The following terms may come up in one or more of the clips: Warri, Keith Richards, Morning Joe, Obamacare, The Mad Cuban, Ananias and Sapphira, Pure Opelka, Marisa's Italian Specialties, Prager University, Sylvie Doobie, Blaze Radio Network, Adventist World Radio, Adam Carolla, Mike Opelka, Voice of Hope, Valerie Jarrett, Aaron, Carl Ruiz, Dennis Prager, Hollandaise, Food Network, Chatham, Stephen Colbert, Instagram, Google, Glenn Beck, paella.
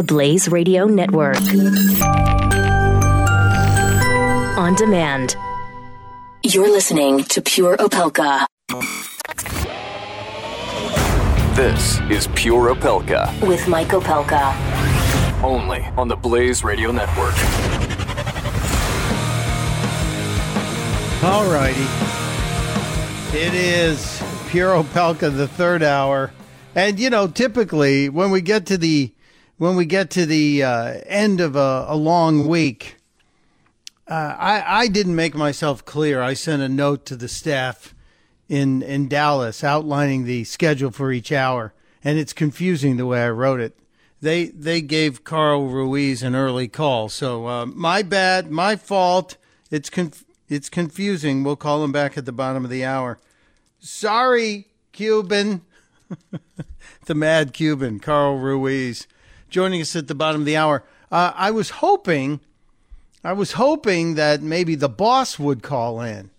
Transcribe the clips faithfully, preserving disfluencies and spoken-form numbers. the Blaze Radio Network. On demand. You're listening to Pure Opelka. This is Pure Opelka. With Mike Opelka. Only on the Blaze Radio Network. All righty. It is Pure Opelka, the third hour. And, you know, typically when we get to the when we get to the uh, end of a, a long week, uh, I, I didn't make myself clear. I sent a note to the staff in, in Dallas outlining the schedule for each hour. And it's confusing the way I wrote it. They they gave Carl Ruiz an early call. So uh, my bad, my fault. It's conf- it's confusing. We'll call him back at the bottom of the hour. Sorry, Cuban. The Mad Cuban, Carl Ruiz, joining us at the bottom of the hour. Uh, I was hoping, I was hoping that maybe the boss would call in.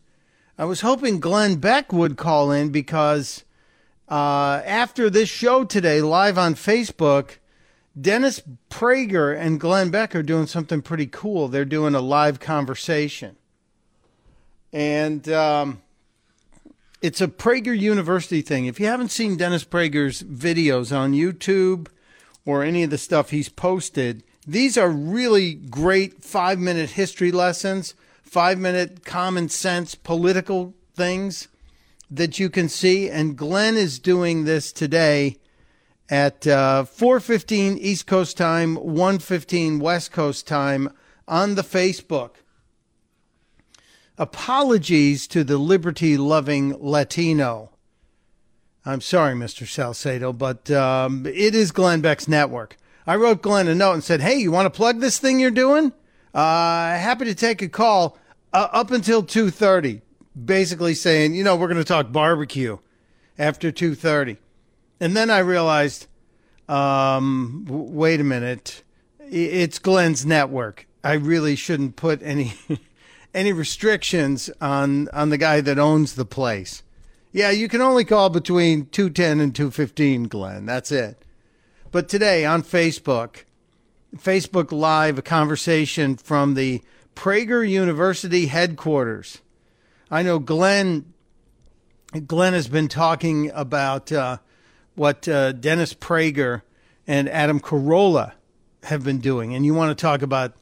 I was hoping Glenn Beck would call in because uh, after this show today, live on Facebook, Dennis Prager and Glenn Beck are doing something pretty cool. They're doing a live conversation. And um it's a Prager University thing. If you haven't seen Dennis Prager's videos on YouTube or any of the stuff he's posted, these are really great five-minute history lessons, five-minute common sense political things that you can see. And Glenn is doing this today at uh, four fifteen East Coast time, one fifteen West Coast time on the Facebook. Apologies to the liberty-loving Latino. I'm sorry, Mister Salcedo, but um, it is Glenn Beck's network. I wrote Glenn a note and said, hey, you want to plug this thing you're doing? Uh, happy to take a call uh, up until two thirty, basically saying, you know, we're going to talk barbecue after two thirty. And then I realized, um, w- wait a minute, it's Glenn's network. I really shouldn't put any... any restrictions on, on the guy that owns the place. Yeah, you can only call between two ten and two fifteen, Glenn. That's it. But today on Facebook, Facebook Live, a conversation from the Prager University headquarters. I know Glenn Glenn has been talking about uh, what uh, Dennis Prager and Adam Carolla have been doing. And you want to talk about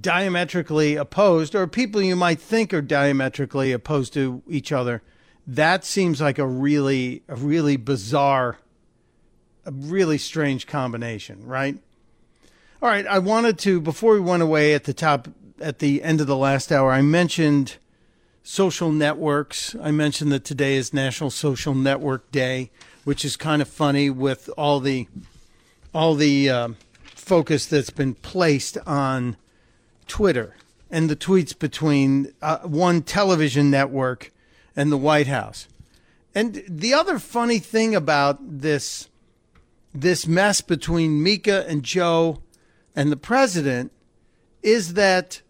diametrically opposed, or people you might think are diametrically opposed to each other. That seems like a really, a really bizarre, a really strange combination, right? All right. I wanted to, before we went away at the top, at the end of the last hour, I mentioned social networks. I mentioned that today is National Social Network Day, which is kind of funny with all the, all the uh, focus that's been placed on Twitter and the tweets between uh, one television network and the White House. And the other funny thing about this this mess between Mika and Joe and the president is that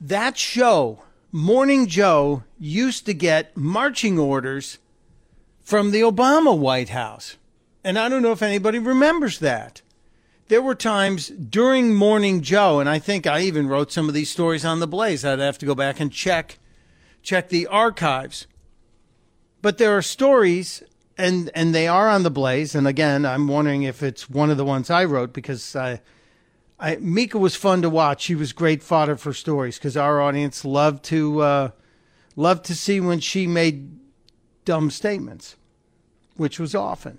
that show, Morning Joe, used to get marching orders from the Obama White House. And I don't know if anybody remembers that. There were times during Morning Joe, and I think I even wrote some of these stories on the Blaze. I'd have to go back and check check the archives. But there are stories, and, and they are on the Blaze. And again, I'm wondering if it's one of the ones I wrote, because I, I Mika was fun to watch. She was great fodder for stories, because our audience loved to uh, loved to see when she made dumb statements, which was often.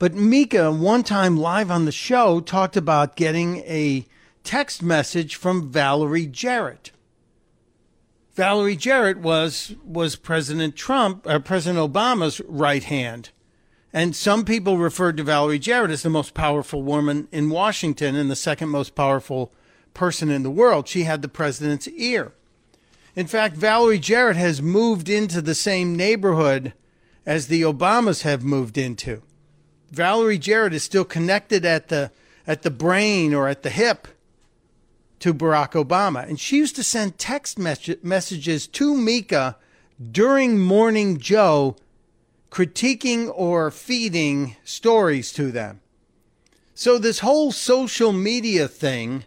But Mika, one time live on the show, talked about getting a text message from Valerie Jarrett. Valerie Jarrett was was President Trump, or President Obama's right hand. And some people referred to Valerie Jarrett as the most powerful woman in Washington and the second most powerful person in the world. She had the president's ear. In fact, Valerie Jarrett has moved into the same neighborhood as the Obamas have moved into. Valerie Jarrett is still connected at the at the brain or at the hip to Barack Obama. And she used to send text mes- messages to Mika during Morning Joe critiquing or feeding stories to them. So this whole social media thing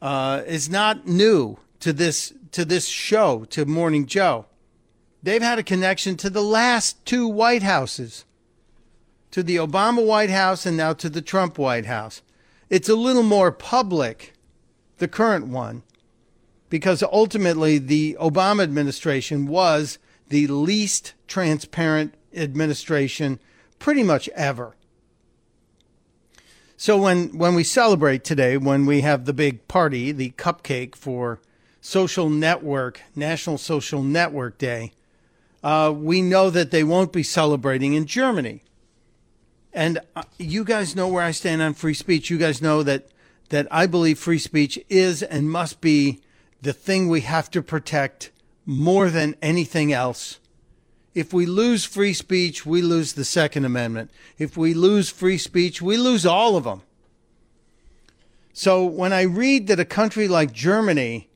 uh, is not new to this to this show, to Morning Joe. They've had a connection to the last two White Houses, to the Obama White House and now to the Trump White House. It's a little more public, the current one, because ultimately the Obama administration was the least transparent administration pretty much ever. So when, when we celebrate today, when we have the big party, the cupcake for Social Network, National Social Network Day, uh, we know that they won't be celebrating in Germany. And you guys know where I stand on free speech. You guys know that, that I believe free speech is and must be the thing we have to protect more than anything else. If we lose free speech, we lose the Second Amendment. If we lose free speech, we lose all of them. So when I read that a country like Germany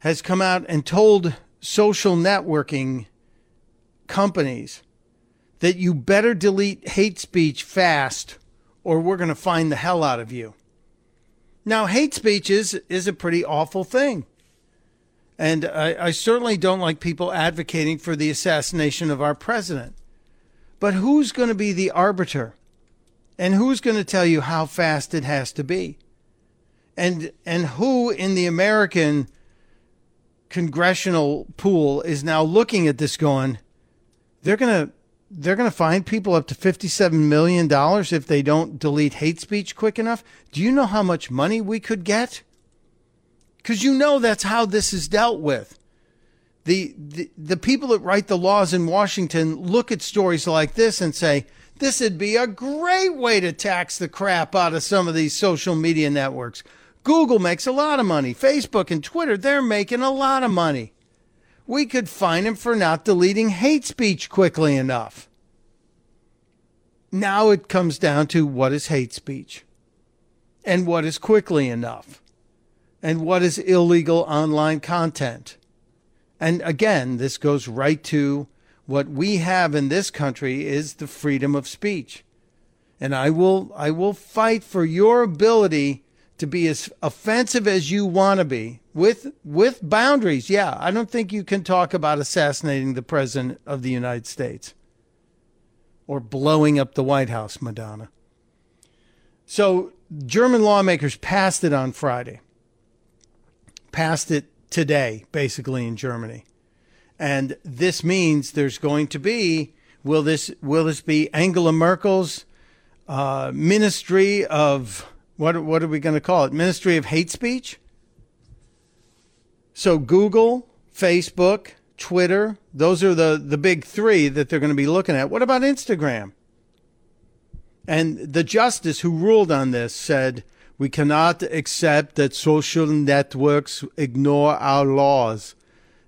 has come out and told social networking companies that you better delete hate speech fast or we're going to fine the hell out of you. Now, hate speech is, is a pretty awful thing. And I, I certainly don't like people advocating for the assassination of our president. But who's going to be the arbiter? And who's going to tell you how fast it has to be? And and who in the American congressional pool is now looking at this going, they're going to they're going to fine people up to fifty-seven million dollars if they don't delete hate speech quick enough? Do you know how much money we could get? Because you know that's how this is dealt with. The, the the people that write the laws in Washington look at stories like this and say, this would be a great way to tax the crap out of some of these social media networks. Google makes a lot of money. Facebook and Twitter, they're making a lot of money. We could fine them for not deleting hate speech quickly enough. Now it comes down to what is hate speech and what is quickly enough. And what is illegal online content? And again, this goes right to what we have in this country is the freedom of speech. And I will I will fight for your ability to be as offensive as you want to be with with boundaries. Yeah, I don't think you can talk about assassinating the president of the United States or blowing up the White House, Madonna. So German lawmakers passed it on Friday. Passed it today, basically, in Germany. And this means there's going to be, will this will this be Angela Merkel's uh, Ministry of, what, what are we going to call it? Ministry of Hate Speech? So Google, Facebook, Twitter, those are the, the big three that they're going to be looking at. What about Instagram? And the justice who ruled on this said, we cannot accept that social networks ignore our laws.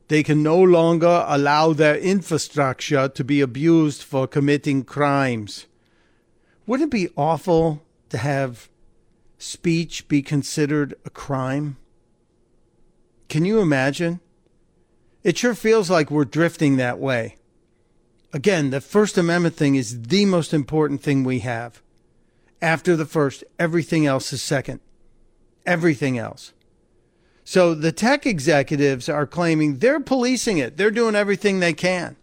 They can no longer allow their infrastructure to be abused for committing crimes. Wouldn't it be awful to have speech be considered a crime? Can you imagine? It sure feels like we're drifting that way. Again, the First Amendment thing is the most important thing we have. After the first, everything else is second. Everything else. So the tech executives are claiming they're policing it. They're doing everything they can.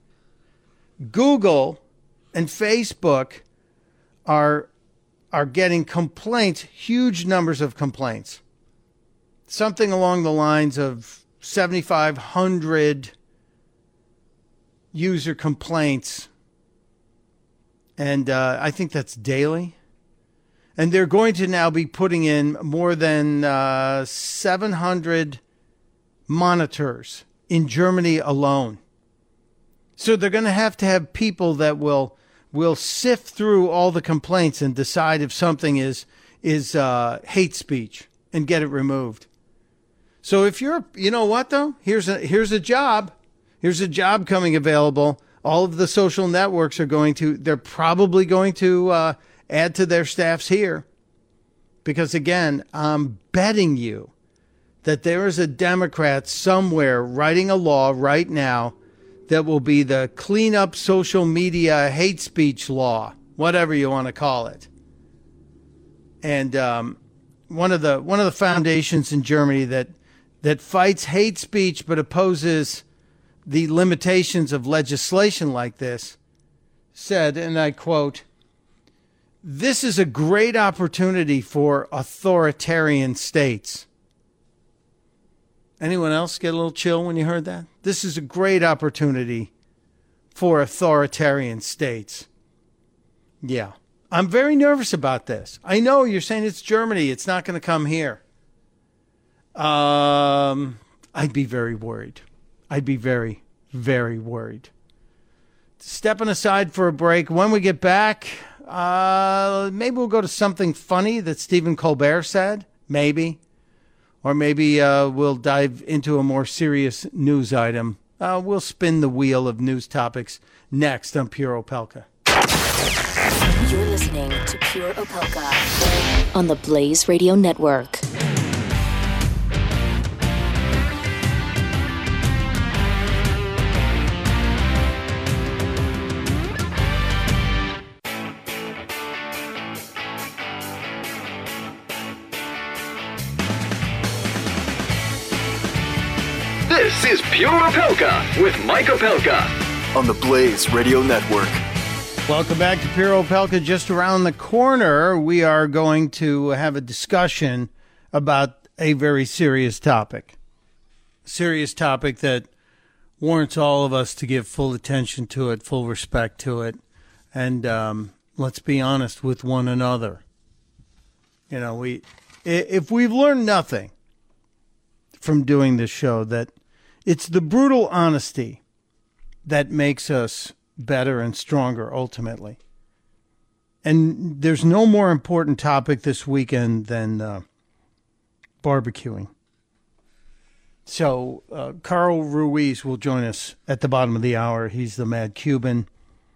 Google and Facebook are, are getting complaints, huge numbers of complaints. Something along the lines of seventy-five hundred user complaints. And uh, I think that's daily. And they're going to now be putting in more than uh, seven hundred monitors in Germany alone. So they're going to have to have people that will will sift through all the complaints and decide if something is is uh, hate speech and get it removed. So if you're, you know what though, here's a here's a job, here's a job coming available. All of the social networks are going to, they're probably going to. Uh, Add to their staffs here, because again, I'm betting you that there is a Democrat somewhere writing a law right now that will be the clean up social media hate speech law, whatever you want to call it. And um, one of the one of the foundations in Germany that that fights hate speech but opposes the limitations of legislation like this said, and I quote, "This is a great opportunity for authoritarian states." Anyone else get a little chill when you heard that? This is a great opportunity for authoritarian states. Yeah. I'm very nervous about this. I know you're saying it's Germany. It's not going to come here. Um, I'd be very worried. I'd be very, very worried. Stepping aside for a break. When we get back, uh, maybe we'll go to something funny that Stephen Colbert said. Maybe. Or maybe uh, we'll dive into a more serious news item. Uh, we'll spin the wheel of news topics next on Pure Opelka. You're listening to Pure Opelka on the Blaze Radio Network. This is Pure Opelka with Mike Opelka on the Blaze Radio Network. Welcome back to Pure Opelka. Just around the corner, we are going to have a discussion about a very serious topic. A serious topic that warrants all of us to give full attention to it, full respect to it, and um, let's be honest with one another. You know, we if we've learned nothing from doing this show, that it's the brutal honesty that makes us better and stronger ultimately. And there's no more important topic this weekend than uh, barbecuing. So uh, Carl Ruiz will join us at the bottom of the hour. He's the Mad Cuban.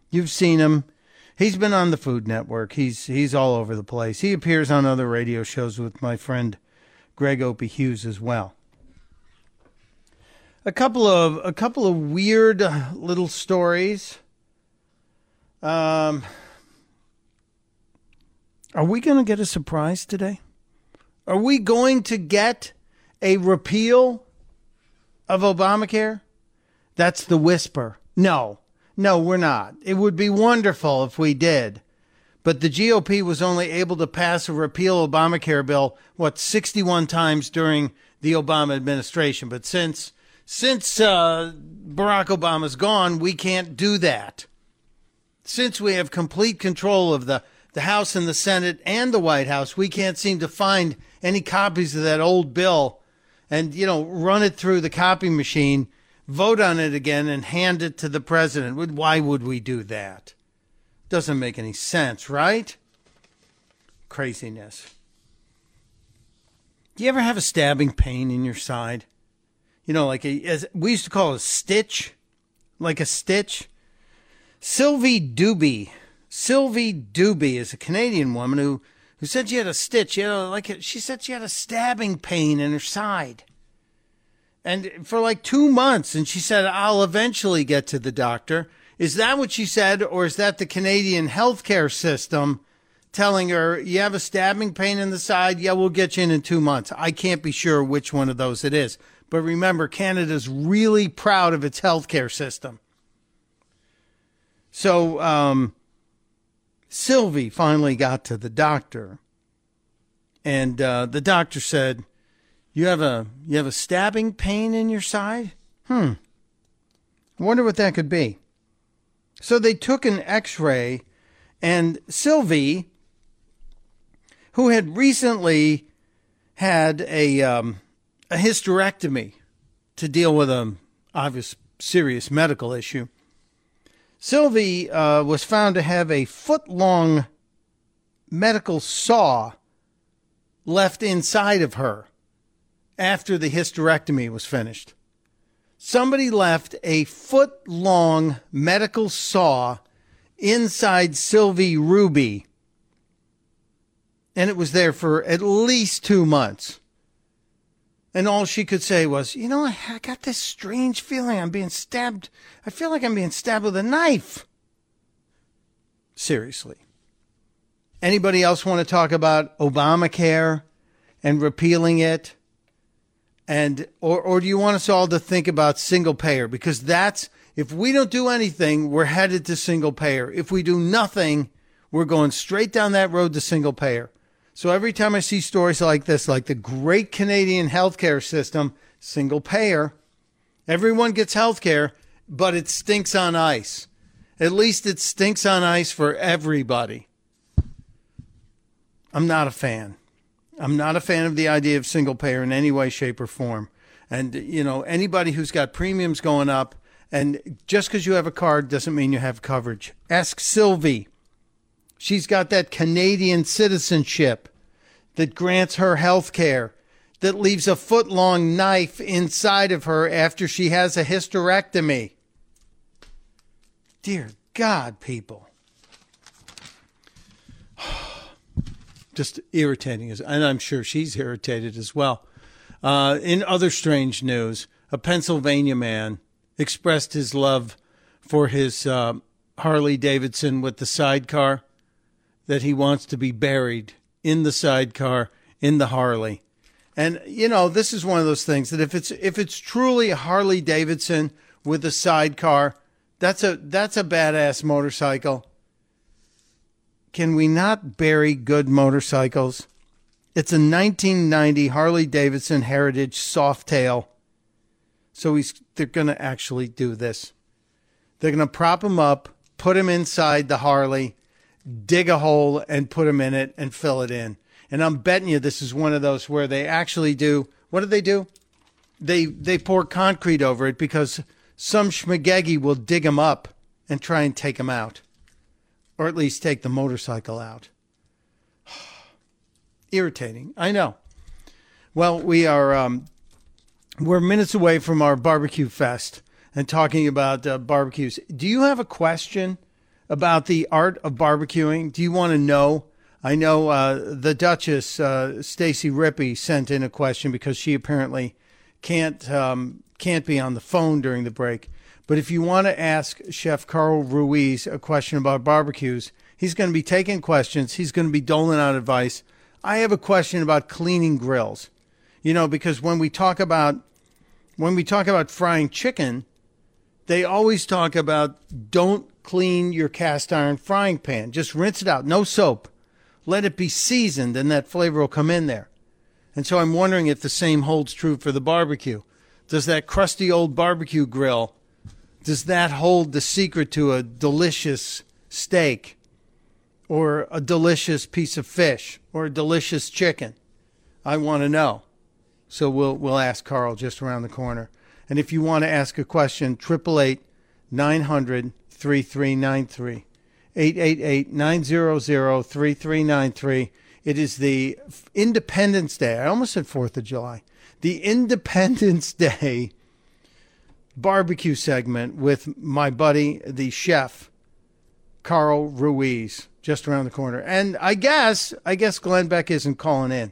You've seen him. He's been on the Food Network. He's, he's all over the place. He appears on other radio shows with my friend Greg Opie Hughes as well. A couple of a couple of weird little stories. Um, are we going to get a surprise today? Are we going to get a repeal of Obamacare? That's the whisper. No, no, we're not. It would be wonderful if we did. But the G O P was only able to pass a repeal Obamacare bill, what, sixty-one times during the Obama administration. But since... Since uh, Barack Obama's gone, we can't do that. Since we have complete control of the, the House and the Senate and the White House, we can't seem to find any copies of that old bill and, you know, run it through the copy machine, vote on it again, and hand it to the president. Why would we do that? Doesn't make any sense, right? Craziness. Do you ever have a stabbing pain in your side? You know, like a, as we used to call it a stitch, like a stitch. Sylvie Doobie. Sylvie Doobie is a Canadian woman who, who said she had a stitch. You know, like a, she said she had a stabbing pain in her side. And for like two months. And she said, I'll eventually get to the doctor. Is that what she said? Or is that the Canadian healthcare system telling her, you have a stabbing pain in the side? Yeah, we'll get you in in two months. I can't be sure which one of those it is. But remember, Canada's really proud of its healthcare system. So um, Sylvie finally got to the doctor, and uh, the doctor said, "You have a you have a stabbing pain in your side? Hmm. I wonder what that could be." So they took an X-ray, and Sylvie, who had recently had a um, a hysterectomy to deal with an obvious serious medical issue. Sylvie uh, was found to have a foot-long medical saw left inside of her after the hysterectomy was finished. Somebody left a foot-long medical saw inside Sylvie Ruby, and it was there for at least two months. And all she could say was, you know, I, I got this strange feeling I'm being stabbed. I feel like I'm being stabbed with a knife. Seriously. Anybody else want to talk about Obamacare and repealing it? And or, or do you want us all to think about single payer? Because that's, if we don't do anything, we're headed to single payer. If we do nothing, we're going straight down that road to single payer. So every time I see stories like this, like the great Canadian healthcare system, single payer, everyone gets healthcare, but it stinks on ice. At least it stinks on ice for everybody. I'm not a fan. I'm not a fan of the idea of single payer in any way, shape, or form. And, you know, anybody who's got premiums going up, and just because you have a card doesn't mean you have coverage. Ask Sylvie. She's got that Canadian citizenship that grants her health care, that leaves a foot-long knife inside of her after she has a hysterectomy. Dear God, people. Just irritating. And I'm sure she's irritated as well. Uh, in other strange news, a Pennsylvania man expressed his love for his uh, Harley Davidson with the sidecar, that he wants to be buried in the sidecar, in the Harley. And, you know, this is one of those things that if it's if it's truly a Harley Davidson with a sidecar, that's a that's a badass motorcycle. Can we not bury good motorcycles? It's a nineteen ninety Harley Davidson Heritage Softail. So he's they're going to actually do this. They're going to prop him up, put him inside the Harley, dig a hole and put them in it and fill it in. And I'm betting you this is one of those where they actually do, what do they do? They they pour concrete over it because some schmageggy will dig them up and try and take them out. Or at least take the motorcycle out. Irritating, I know. Well, we are, um, we're minutes away from our barbecue fest and talking about uh, barbecues. Do you have a question about the art of barbecuing? Do you want to know? I know uh, the Duchess, uh, Stacy Rippey, sent in a question because she apparently can't um, can't be on the phone during the break. But if you want to ask Chef Carl Ruiz a question about barbecues, he's going to be taking questions. He's going to be doling out advice. I have a question about cleaning grills. You know, because when we talk about when we talk about frying chicken, they always talk about don't clean your cast iron frying pan. Just rinse it out. No soap. Let it be seasoned and that flavor will come in there. And so I'm wondering if the same holds true for the barbecue. Does that crusty old barbecue grill, does that hold the secret to a delicious steak or a delicious piece of fish or a delicious chicken? I want to know. So we'll we'll ask Carl just around the corner. And if you want to ask a question, eight eight eight, nine hundred three three nine three, eight eight eight, nine hundred, three three nine three. It is the Independence Day. I almost said fourth of July. The Independence Day barbecue segment with my buddy, the chef, Carl Ruiz, just around the corner. And I guess, I guess Glenn Beck isn't calling in.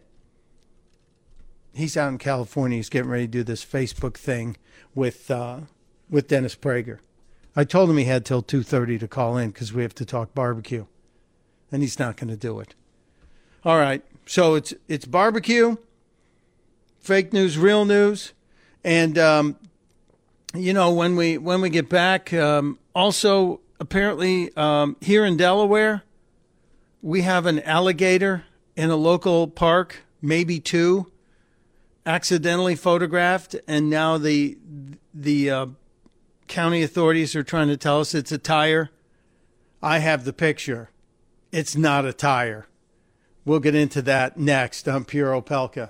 He's out in California. He's getting ready to do this Facebook thing with uh, with Dennis Prager. I told him he had till two thirty to call in because we have to talk barbecue. And he's not going to do it. All right. So it's it's barbecue, fake news, real news. And, um, you know, when we when we get back, um, also, apparently, um, here in Delaware, we have an alligator in a local park, maybe two, accidentally photographed. And now the the uh county authorities are trying to tell us it's a tire. I have the picture. It's not a tire. We'll get into that next on Pure Opelka.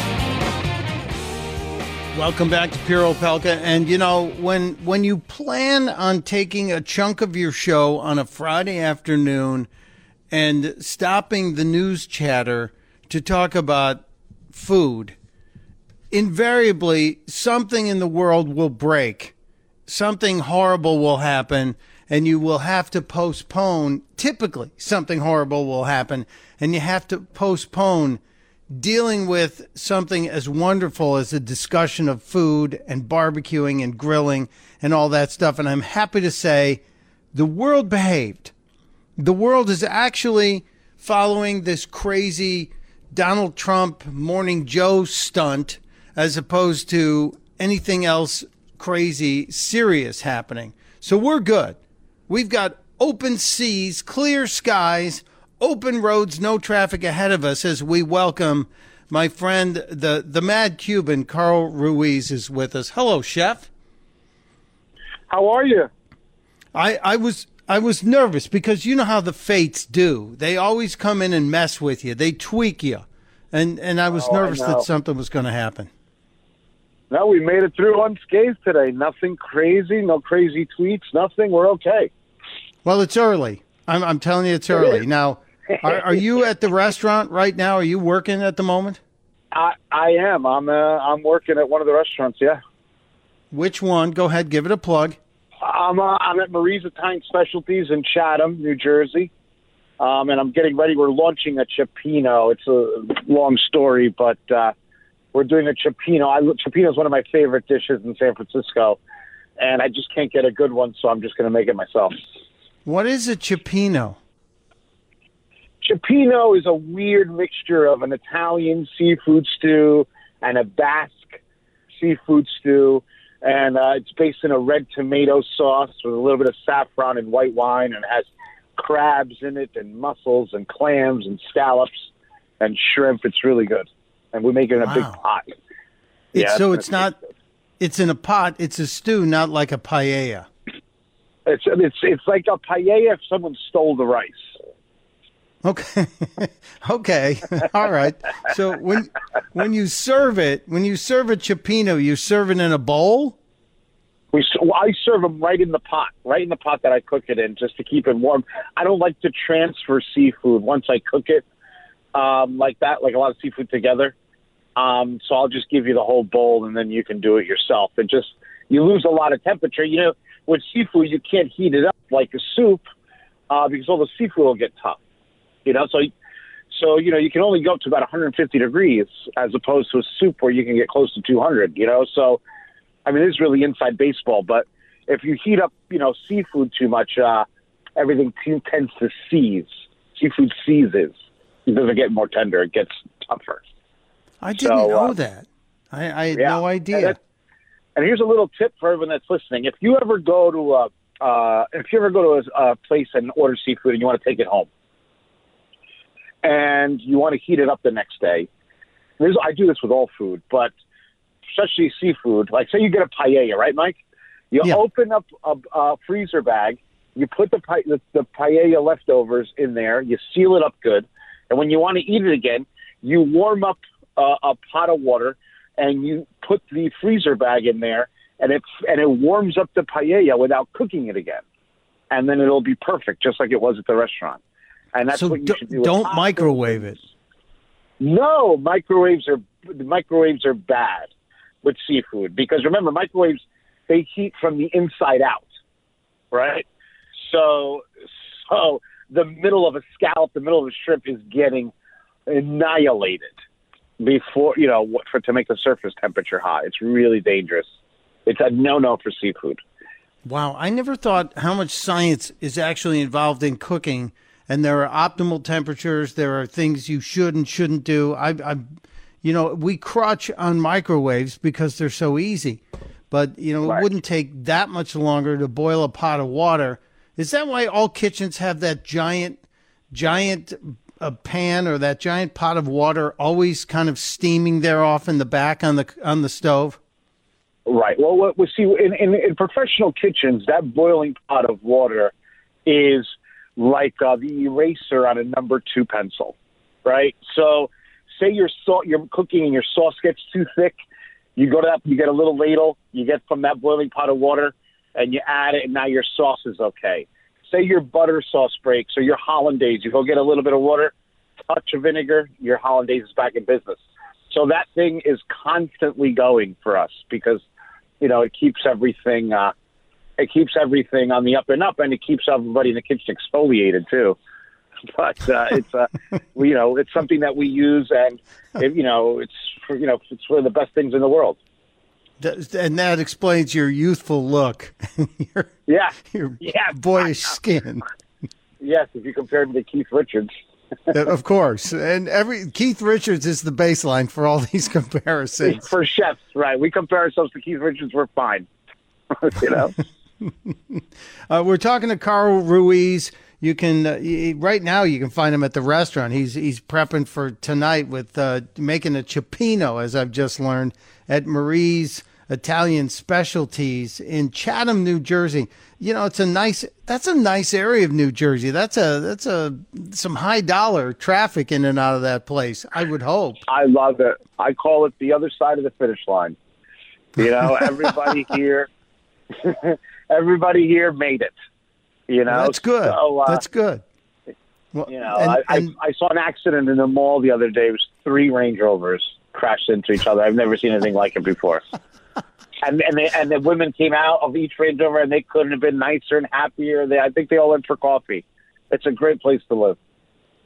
Welcome back to Pure Opelka. And you know, when when you plan on taking a chunk of your show on a Friday afternoon and stopping the news chatter to talk about food, invariably something in the world will break. Something horrible will happen. And you will have to postpone, typically something horrible will happen, and you have to postpone dealing with something as wonderful as a discussion of food and barbecuing and grilling and all that stuff. And I'm happy to say the world behaved. The world is actually following this crazy Donald Trump Morning Joe stunt as opposed to anything else crazy serious happening. So we're good. We've got open seas, clear skies, open roads, no traffic ahead of us as we welcome my friend, the, the Mad Cuban, Carl Ruiz, is with us. Hello, Chef. How are you? I, I was I was nervous because you know how the fates do. They always come in and mess with you. They tweak you. And and I was oh, nervous I that something was going to happen. No, we made it through unscathed today. Nothing crazy, no crazy tweets, nothing. We're okay. Well, it's early. I'm, I'm telling you, it's early. Now, are, are you at the restaurant right now? Are you working at the moment? I, I am. I'm uh, I'm working at one of the restaurants, yeah. Which one? Go ahead, give it a plug. I'm, uh, I'm at Marisa's Italian Specialties in Chatham, New Jersey, um, and I'm getting ready. We're launching a Cioppino. It's a long story, but uh, we're doing a Cioppino. I, Cioppino is one of my favorite dishes in San Francisco, and I just can't get a good one, so I'm just going to make it myself. What is a Cioppino? Cioppino is a weird mixture of an Italian seafood stew and a Basque seafood stew. And uh, it's based in a red tomato sauce with a little bit of saffron and white wine, and has crabs in it and mussels and clams and scallops and shrimp. It's really good. And we make it in a wow. big pot. It's, yeah, so it's not, good. It's in a pot. It's a stew, not like a paella. It's it's it's like a paella if someone stole the rice. Okay, okay, all right. So when when you serve it, when you serve a Cioppino, you serve it in a bowl. We well, I serve them right in the pot, right in the pot that I cook it in, just to keep it warm. I don't like to transfer seafood once I cook it um, like that, like a lot of seafood together. Um, so I'll just give you the whole bowl, and then you can do it yourself. It just you lose a lot of temperature, you know. With seafood, you can't heat it up like a soup uh, because all the seafood will get tough, you know. So, so you know, you can only go up to about one hundred fifty degrees as opposed to a soup where you can get close to two hundred, you know. So, I mean, it's really inside baseball. But if you heat up, you know, seafood too much, uh, everything too, tends to seize. Seafood seizes. It doesn't get more tender. It gets tougher. I didn't so, know uh, that. I, I had yeah, no idea. And here's a little tip for everyone that's listening. If you ever go to a, uh, if you ever go to a, a place and order seafood and you want to take it home and you want to heat it up the next day, there's, I do this with all food, but especially seafood. Like, say you get a paella, right, Mike? You yeah. open up a, a freezer bag, you put the, pa- the, the paella leftovers in there, you seal it up good, and when you want to eat it again, you warm up uh, a pot of water, and you put the freezer bag in there, and it, and it warms up the paella without cooking it again. And then it'll be perfect, just like it was at the restaurant. And that's so what you d- should do. Don't with microwave it. No, microwaves are microwaves are bad with seafood. Because remember, microwaves, they heat from the inside out, right? So so the middle of a scallop, the middle of a shrimp is getting annihilated. Before, you know, what for to make the surface temperature hot. It's really dangerous. It's a no-no for seafood. Wow. I never thought how much science is actually involved in cooking. And there are optimal temperatures. There are things you should and shouldn't do. I, I, You know, we crotch on microwaves because they're so easy. But, you know, right. It wouldn't take that much longer to boil a pot of water. Is that why all kitchens have that giant, giant uh, pan or that giant pot of water always kind of steaming there off in the back on the on the stove? Right. Well, what we see in, in, in professional kitchens, that boiling pot of water is like uh, the eraser on a number two pencil, right? So say your salt, you're cooking and your sauce gets too thick. You go to that, you get a little ladle, you get from that boiling pot of water, and you add it, and now your sauce is okay. Say your butter sauce breaks or your hollandaise, you go get a little bit of water, touch of vinegar, your hollandaise is back in business. So that thing is constantly going for us because, you know, it keeps everything uh, it keeps everything on the up and up, and it keeps everybody in the kitchen exfoliated too. But uh, it's uh, you know, it's something that we use, and it, you know, it's you know, it's one of the best things in the world. And that explains your youthful look, your, yeah, your yeah. boyish skin. Yes, if you compare it to Keith Richards. Of course, and every Keith Richards is the baseline for all these comparisons. For chefs, right? We compare ourselves to Keith Richards, we're fine. You know, uh, we're talking to Carl Ruiz. You can uh, he, right now you can find him at the restaurant. He's he's prepping for tonight with uh, making a cioppino, as I've just learned, at Marisa's Italian Specialties in Chatham, New Jersey. You know, it's a nice, that's a nice area of New Jersey. That's a, that's a, some high dollar traffic in and out of that place, I would hope. I love it. I call it the other side of the finish line. You know, everybody here, everybody here made it, you know. Well, that's good. So, uh, that's good. Well, you know, and, I, and, I, I saw an accident in the mall the other day. It was three Range Rovers crashed into each other. I've never seen anything like it before. And and, they, and the women came out of each Range Rover, and they couldn't have been nicer and happier. They, I think they all went for coffee. It's a great place to live.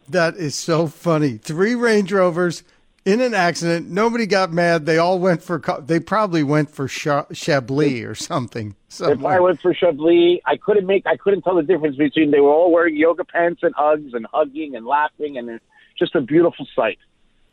That is so funny. Three Range Rovers in an accident. Nobody got mad. They all went for co- – they probably went for Cha- Chablis or something. Somewhere. If I went for Chablis, I couldn't make – I couldn't tell the difference between – they were all wearing yoga pants and Uggs and hugging and laughing, and just a beautiful sight.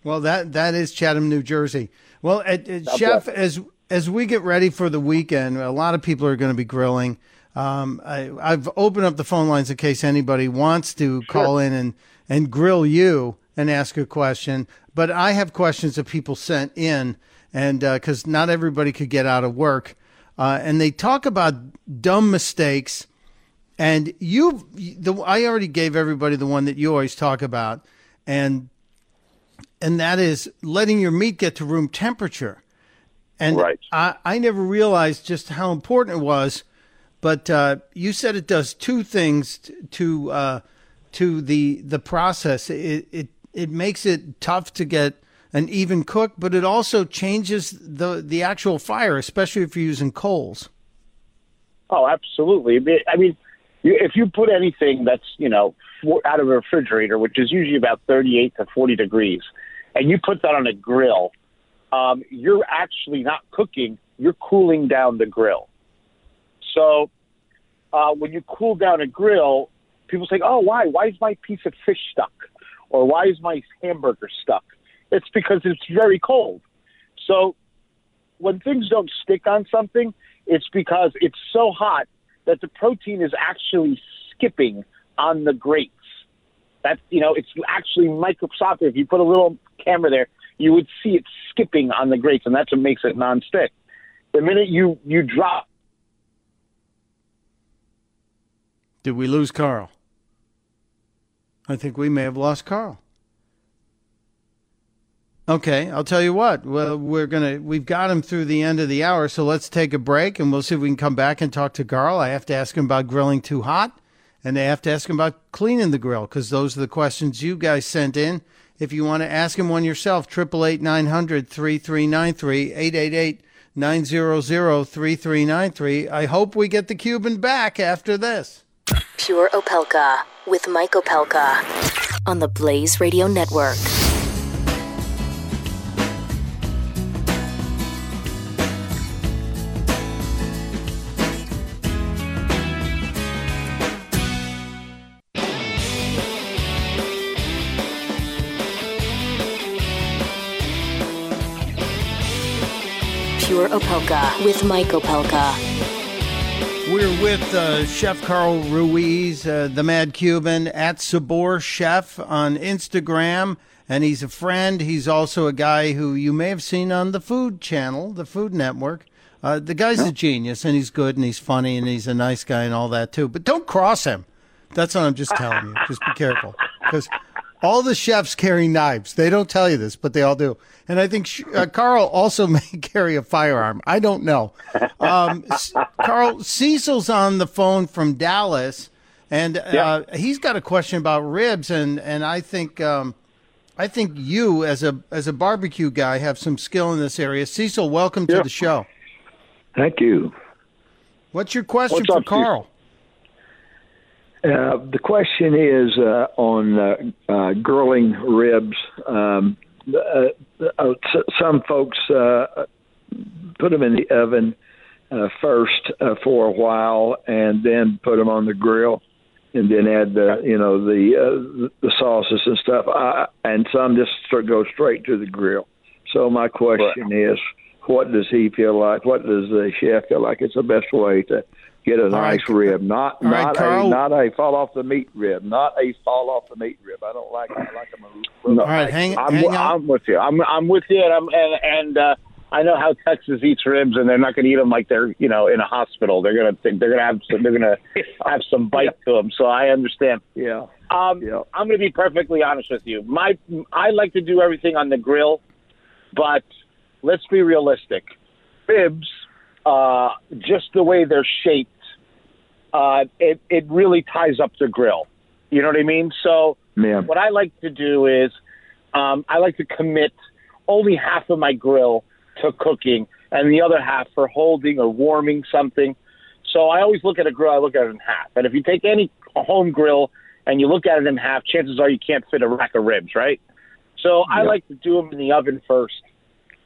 Well, that that is Chatham, New Jersey. Well, at, at Chef, as – as we get ready for the weekend, a lot of people are going to be grilling. Um, I, I've opened up the phone lines in case anybody wants to sure. call in and, and grill you and ask a question. But I have questions that people sent in, and because uh, not everybody could get out of work. Uh, and they talk about dumb mistakes. And you, the, I already gave everybody the one that you always talk about, and and that is letting your meat get to room temperature. And right. I, I never realized just how important it was, but uh, you said it does two things t- to uh, to the the process. It, it it makes it tough to get an even cook, but it also changes the, the actual fire, especially if you're using coals. Oh, absolutely. I mean, if you put anything that's, you know, out of a refrigerator, which is usually about thirty-eight to forty degrees, and you put that on a grill, Um, you're actually not cooking, you're cooling down the grill. So uh, when you cool down a grill, people say, oh, why? Why is my piece of fish stuck? Or why is my hamburger stuck? It's because it's very cold. So when things don't stick on something, it's because it's so hot that the protein is actually skipping on the grates. That's, you know, it's actually microscopic. If you put a little camera there, you would see it skipping on the grates, and that's what makes it nonstick. The minute you, you drop... Did we lose Carl? I think we may have lost Carl. Okay, I'll tell you what. Well, we're gonna we've got him through the end of the hour, so let's take a break, and we'll see if we can come back and talk to Carl. I have to ask him about grilling too hot, and I have to ask him about cleaning the grill, because those are the questions you guys sent in. If you want to ask him one yourself, eight eight eight, nine hundred, three three nine three, eight eight eight, nine hundred, three three nine three. I hope we get the Cuban back after this. Pure Opelka with Mike Opelka on the Blaze Radio Network. Pure Opelka with Mike Opelka. We're with uh, Chef Carl Ruiz, uh, the Mad Cuban, at Sabor Chef on Instagram. And he's a friend. He's also a guy who you may have seen on the Food Channel, the Food Network. Uh, the guy's a genius, and he's good, and he's funny, and he's a nice guy and all that, too. But don't cross him. That's what I'm just telling you. Just be careful. Because all the chefs carry knives. They don't tell you this, but they all do. And I think sh- uh, Carl also may carry a firearm. I don't know. Um, S- Carl, Cecil's on the phone from Dallas, and uh, yeah. he's got a question about ribs. And, and I think um, I think you, as a as a barbecue guy, have some skill in this area. Cecil, welcome yeah. to the show. Thank you. What's your question What's for Carl? Uh, the question is uh, on uh, uh, grilling ribs. Um, uh, uh, some folks uh, put them in the oven uh, first uh, for a while, and then put them on the grill, and then add the you know the uh, the sauces and stuff. I, and some just go straight to the grill. So my question right. is, what does he feel like? What does the chef feel like? It's the best way to get a nice right. rib, not All not right, a not a fall off the meat rib, not a fall off the meat rib. I don't like I like them. A little All right, nice. hang, I'm, hang I'm, on. I'm with you. I'm I'm with you, and I'm, and, and uh, I know how Texas eats ribs, and they're not going to eat them like they're you know in a hospital. They're going to they're going to have some, they're going to have some bite yeah. to them. So I understand. Yeah. Um. Yeah. I'm going to be perfectly honest with you. My I like to do everything on the grill, but let's be realistic. Ribs. Uh, just the way they're shaped, uh, it, it really ties up the grill. You know what I mean? So Man. what I like to do is um, I like to commit only half of my grill to cooking and the other half for holding or warming something. So I always look at a grill, I look at it in half. And if you take any home grill and you look at it in half, chances are you can't fit a rack of ribs, right? So yeah. I like to do them in the oven first.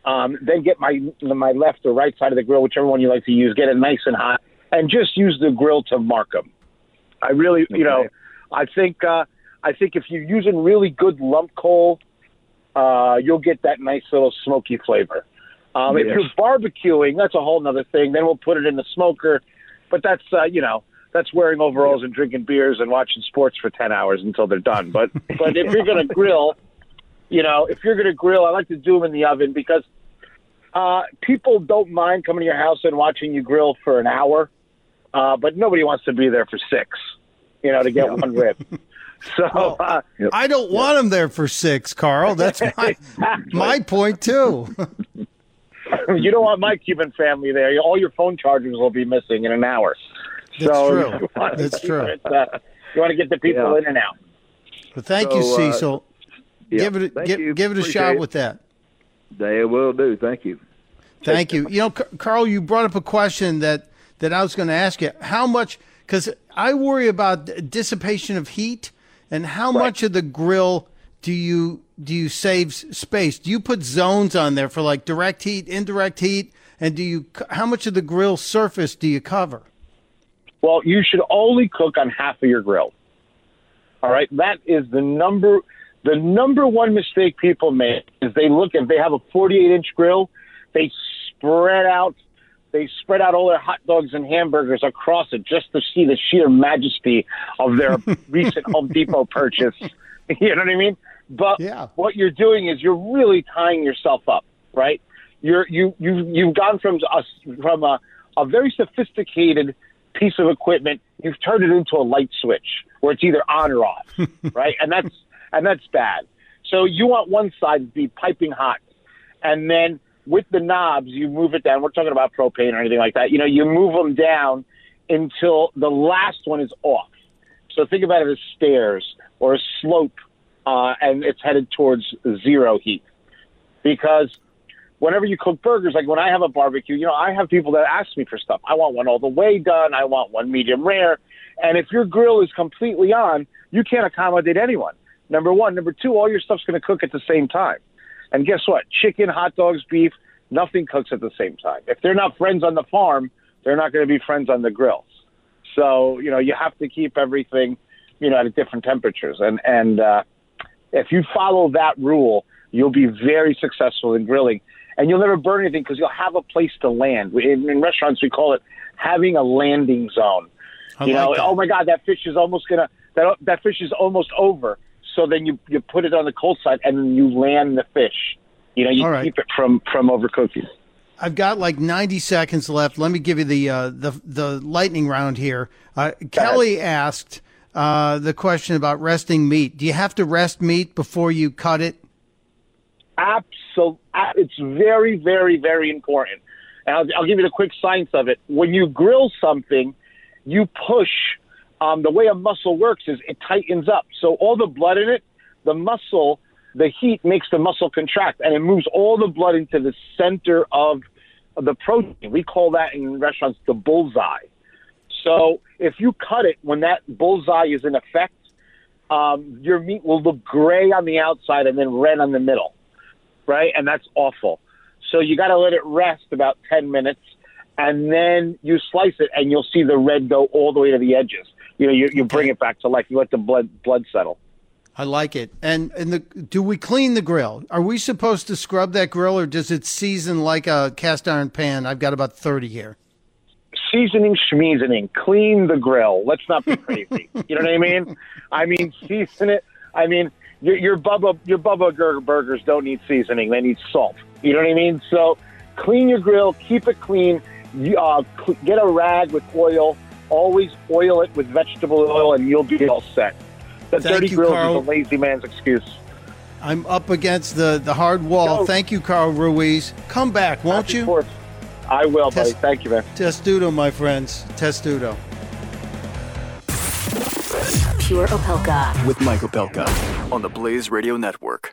Um, then get my my left or right side of the grill, whichever one you like to use, get it nice and hot, and just use the grill to mark them. I really, okay. you know, I think uh, I think if you're using really good lump coal, uh, you'll get that nice little smoky flavor. Um, yes. If you're barbecuing, that's a whole other thing. Then we'll put it in the smoker, but that's, uh, you know, that's wearing overalls yeah. and drinking beers and watching sports for ten hours until they're done. But, but if you're going to grill, you know, if you're going to grill, I like to do them in the oven because Uh, people don't mind coming to your house and watching you grill for an hour, uh, but nobody wants to be there for six, you know, to get yeah. one rib. So well, uh, I don't yeah. want them there for six, Carl. That's my, my point, too. You don't want my Cuban family there. All your phone chargers will be missing in an hour. That's so true. That's true. It, uh, you want to get the people yeah. in and out. Well, thank so, you, Cecil. Uh, yeah, give it, give, you. give it a Appreciate shot it. with that. They will do. Thank you. Thank you. You know, Carl, you brought up a question that, that I was going to ask you. How much, because I worry about dissipation of heat, and how right. much of the grill do you do you save space? Do you put zones on there for like direct heat, indirect heat, and do you how much of the grill surface do you cover? Well, you should only cook on half of your grill. All right, that is the number. The number one mistake people make is they look at, they have a forty-eight inch grill, they spread out, they spread out all their hot dogs and hamburgers across it just to see the sheer majesty of their recent Home Depot purchase. You know what I mean? But yeah. what you're doing is you're really tying yourself up, right? You're you you you've gone from a from a, a very sophisticated piece of equipment, you've turned it into a light switch where it's either on or off, right? And that's And that's bad. So you want one side to be piping hot. And then with the knobs, you move it down. We're talking about propane or anything like that. You know, you move them down until the last one is off. So think about it as stairs or a slope, uh, and it's headed towards zero heat. Because whenever you cook burgers, like when I have a barbecue, you know, I have people that ask me for stuff. I want one all the way done. I want one medium rare. And if your grill is completely on, you can't accommodate anyone. Number one. Number two, all your stuff's going to cook at the same time. And guess what? Chicken, hot dogs, beef, nothing cooks at the same time. If they're not friends on the farm, they're not going to be friends on the grill. So, you know, you have to keep everything, you know, at different temperatures. And, and uh, if you follow that rule, you'll be very successful in grilling. and you'll never burn anything because you'll have a place to land. In, in restaurants, we call it having a landing zone. I you like know, that. Oh my God, that fish is almost gonna that that fish is almost over. So then you, you put it on the cold side and you land the fish. You know, you right. keep it from, from overcooking. I've got like ninety seconds left. Let me give you the uh, the the lightning round here. Uh, Kelly asked uh, the question about resting meat. Do you have to rest meat before you cut it? Absolutely. It's very, very, very important. And I'll, I'll give you the quick science of it. When you grill something, you push. Um, the way a muscle works is it tightens up. So all the blood in it, the muscle, the heat makes the muscle contract, and it moves all the blood into the center of the protein. We call that in restaurants the bullseye. So if you cut it when that bullseye is in effect, um, your meat will look gray on the outside and then red on the middle, right? And that's awful. So you got to let it rest about ten minutes, and then you slice it, and you'll see the red go all the way to the edges. You know, you, you bring it back to life. You let the blood blood settle. I like it. And and the, do we clean the grill? Are we supposed to scrub that grill, or does it season like a cast iron pan? I've got about thirty here. Seasoning, schmeasoning. Clean the grill. Let's not be crazy. You know what I mean? I mean, season it. I mean, your, your Bubba your Bubba burgers don't need seasoning. They need salt. You know what I mean? So clean your grill. Keep it clean. You, uh, cl- get a rag with oil. Always oil it with vegetable oil, and you'll be all set. The Thank dirty you, grill Carl. Is a lazy man's excuse. I'm up against the, the hard wall. Go. Thank you, Carl Ruiz. Come back, won't Happy you? Course. I will, Test- buddy. Thank you, man. Testudo, my friends. Testudo. Pure Opelka. With Mike Opelka on the Blaze Radio Network.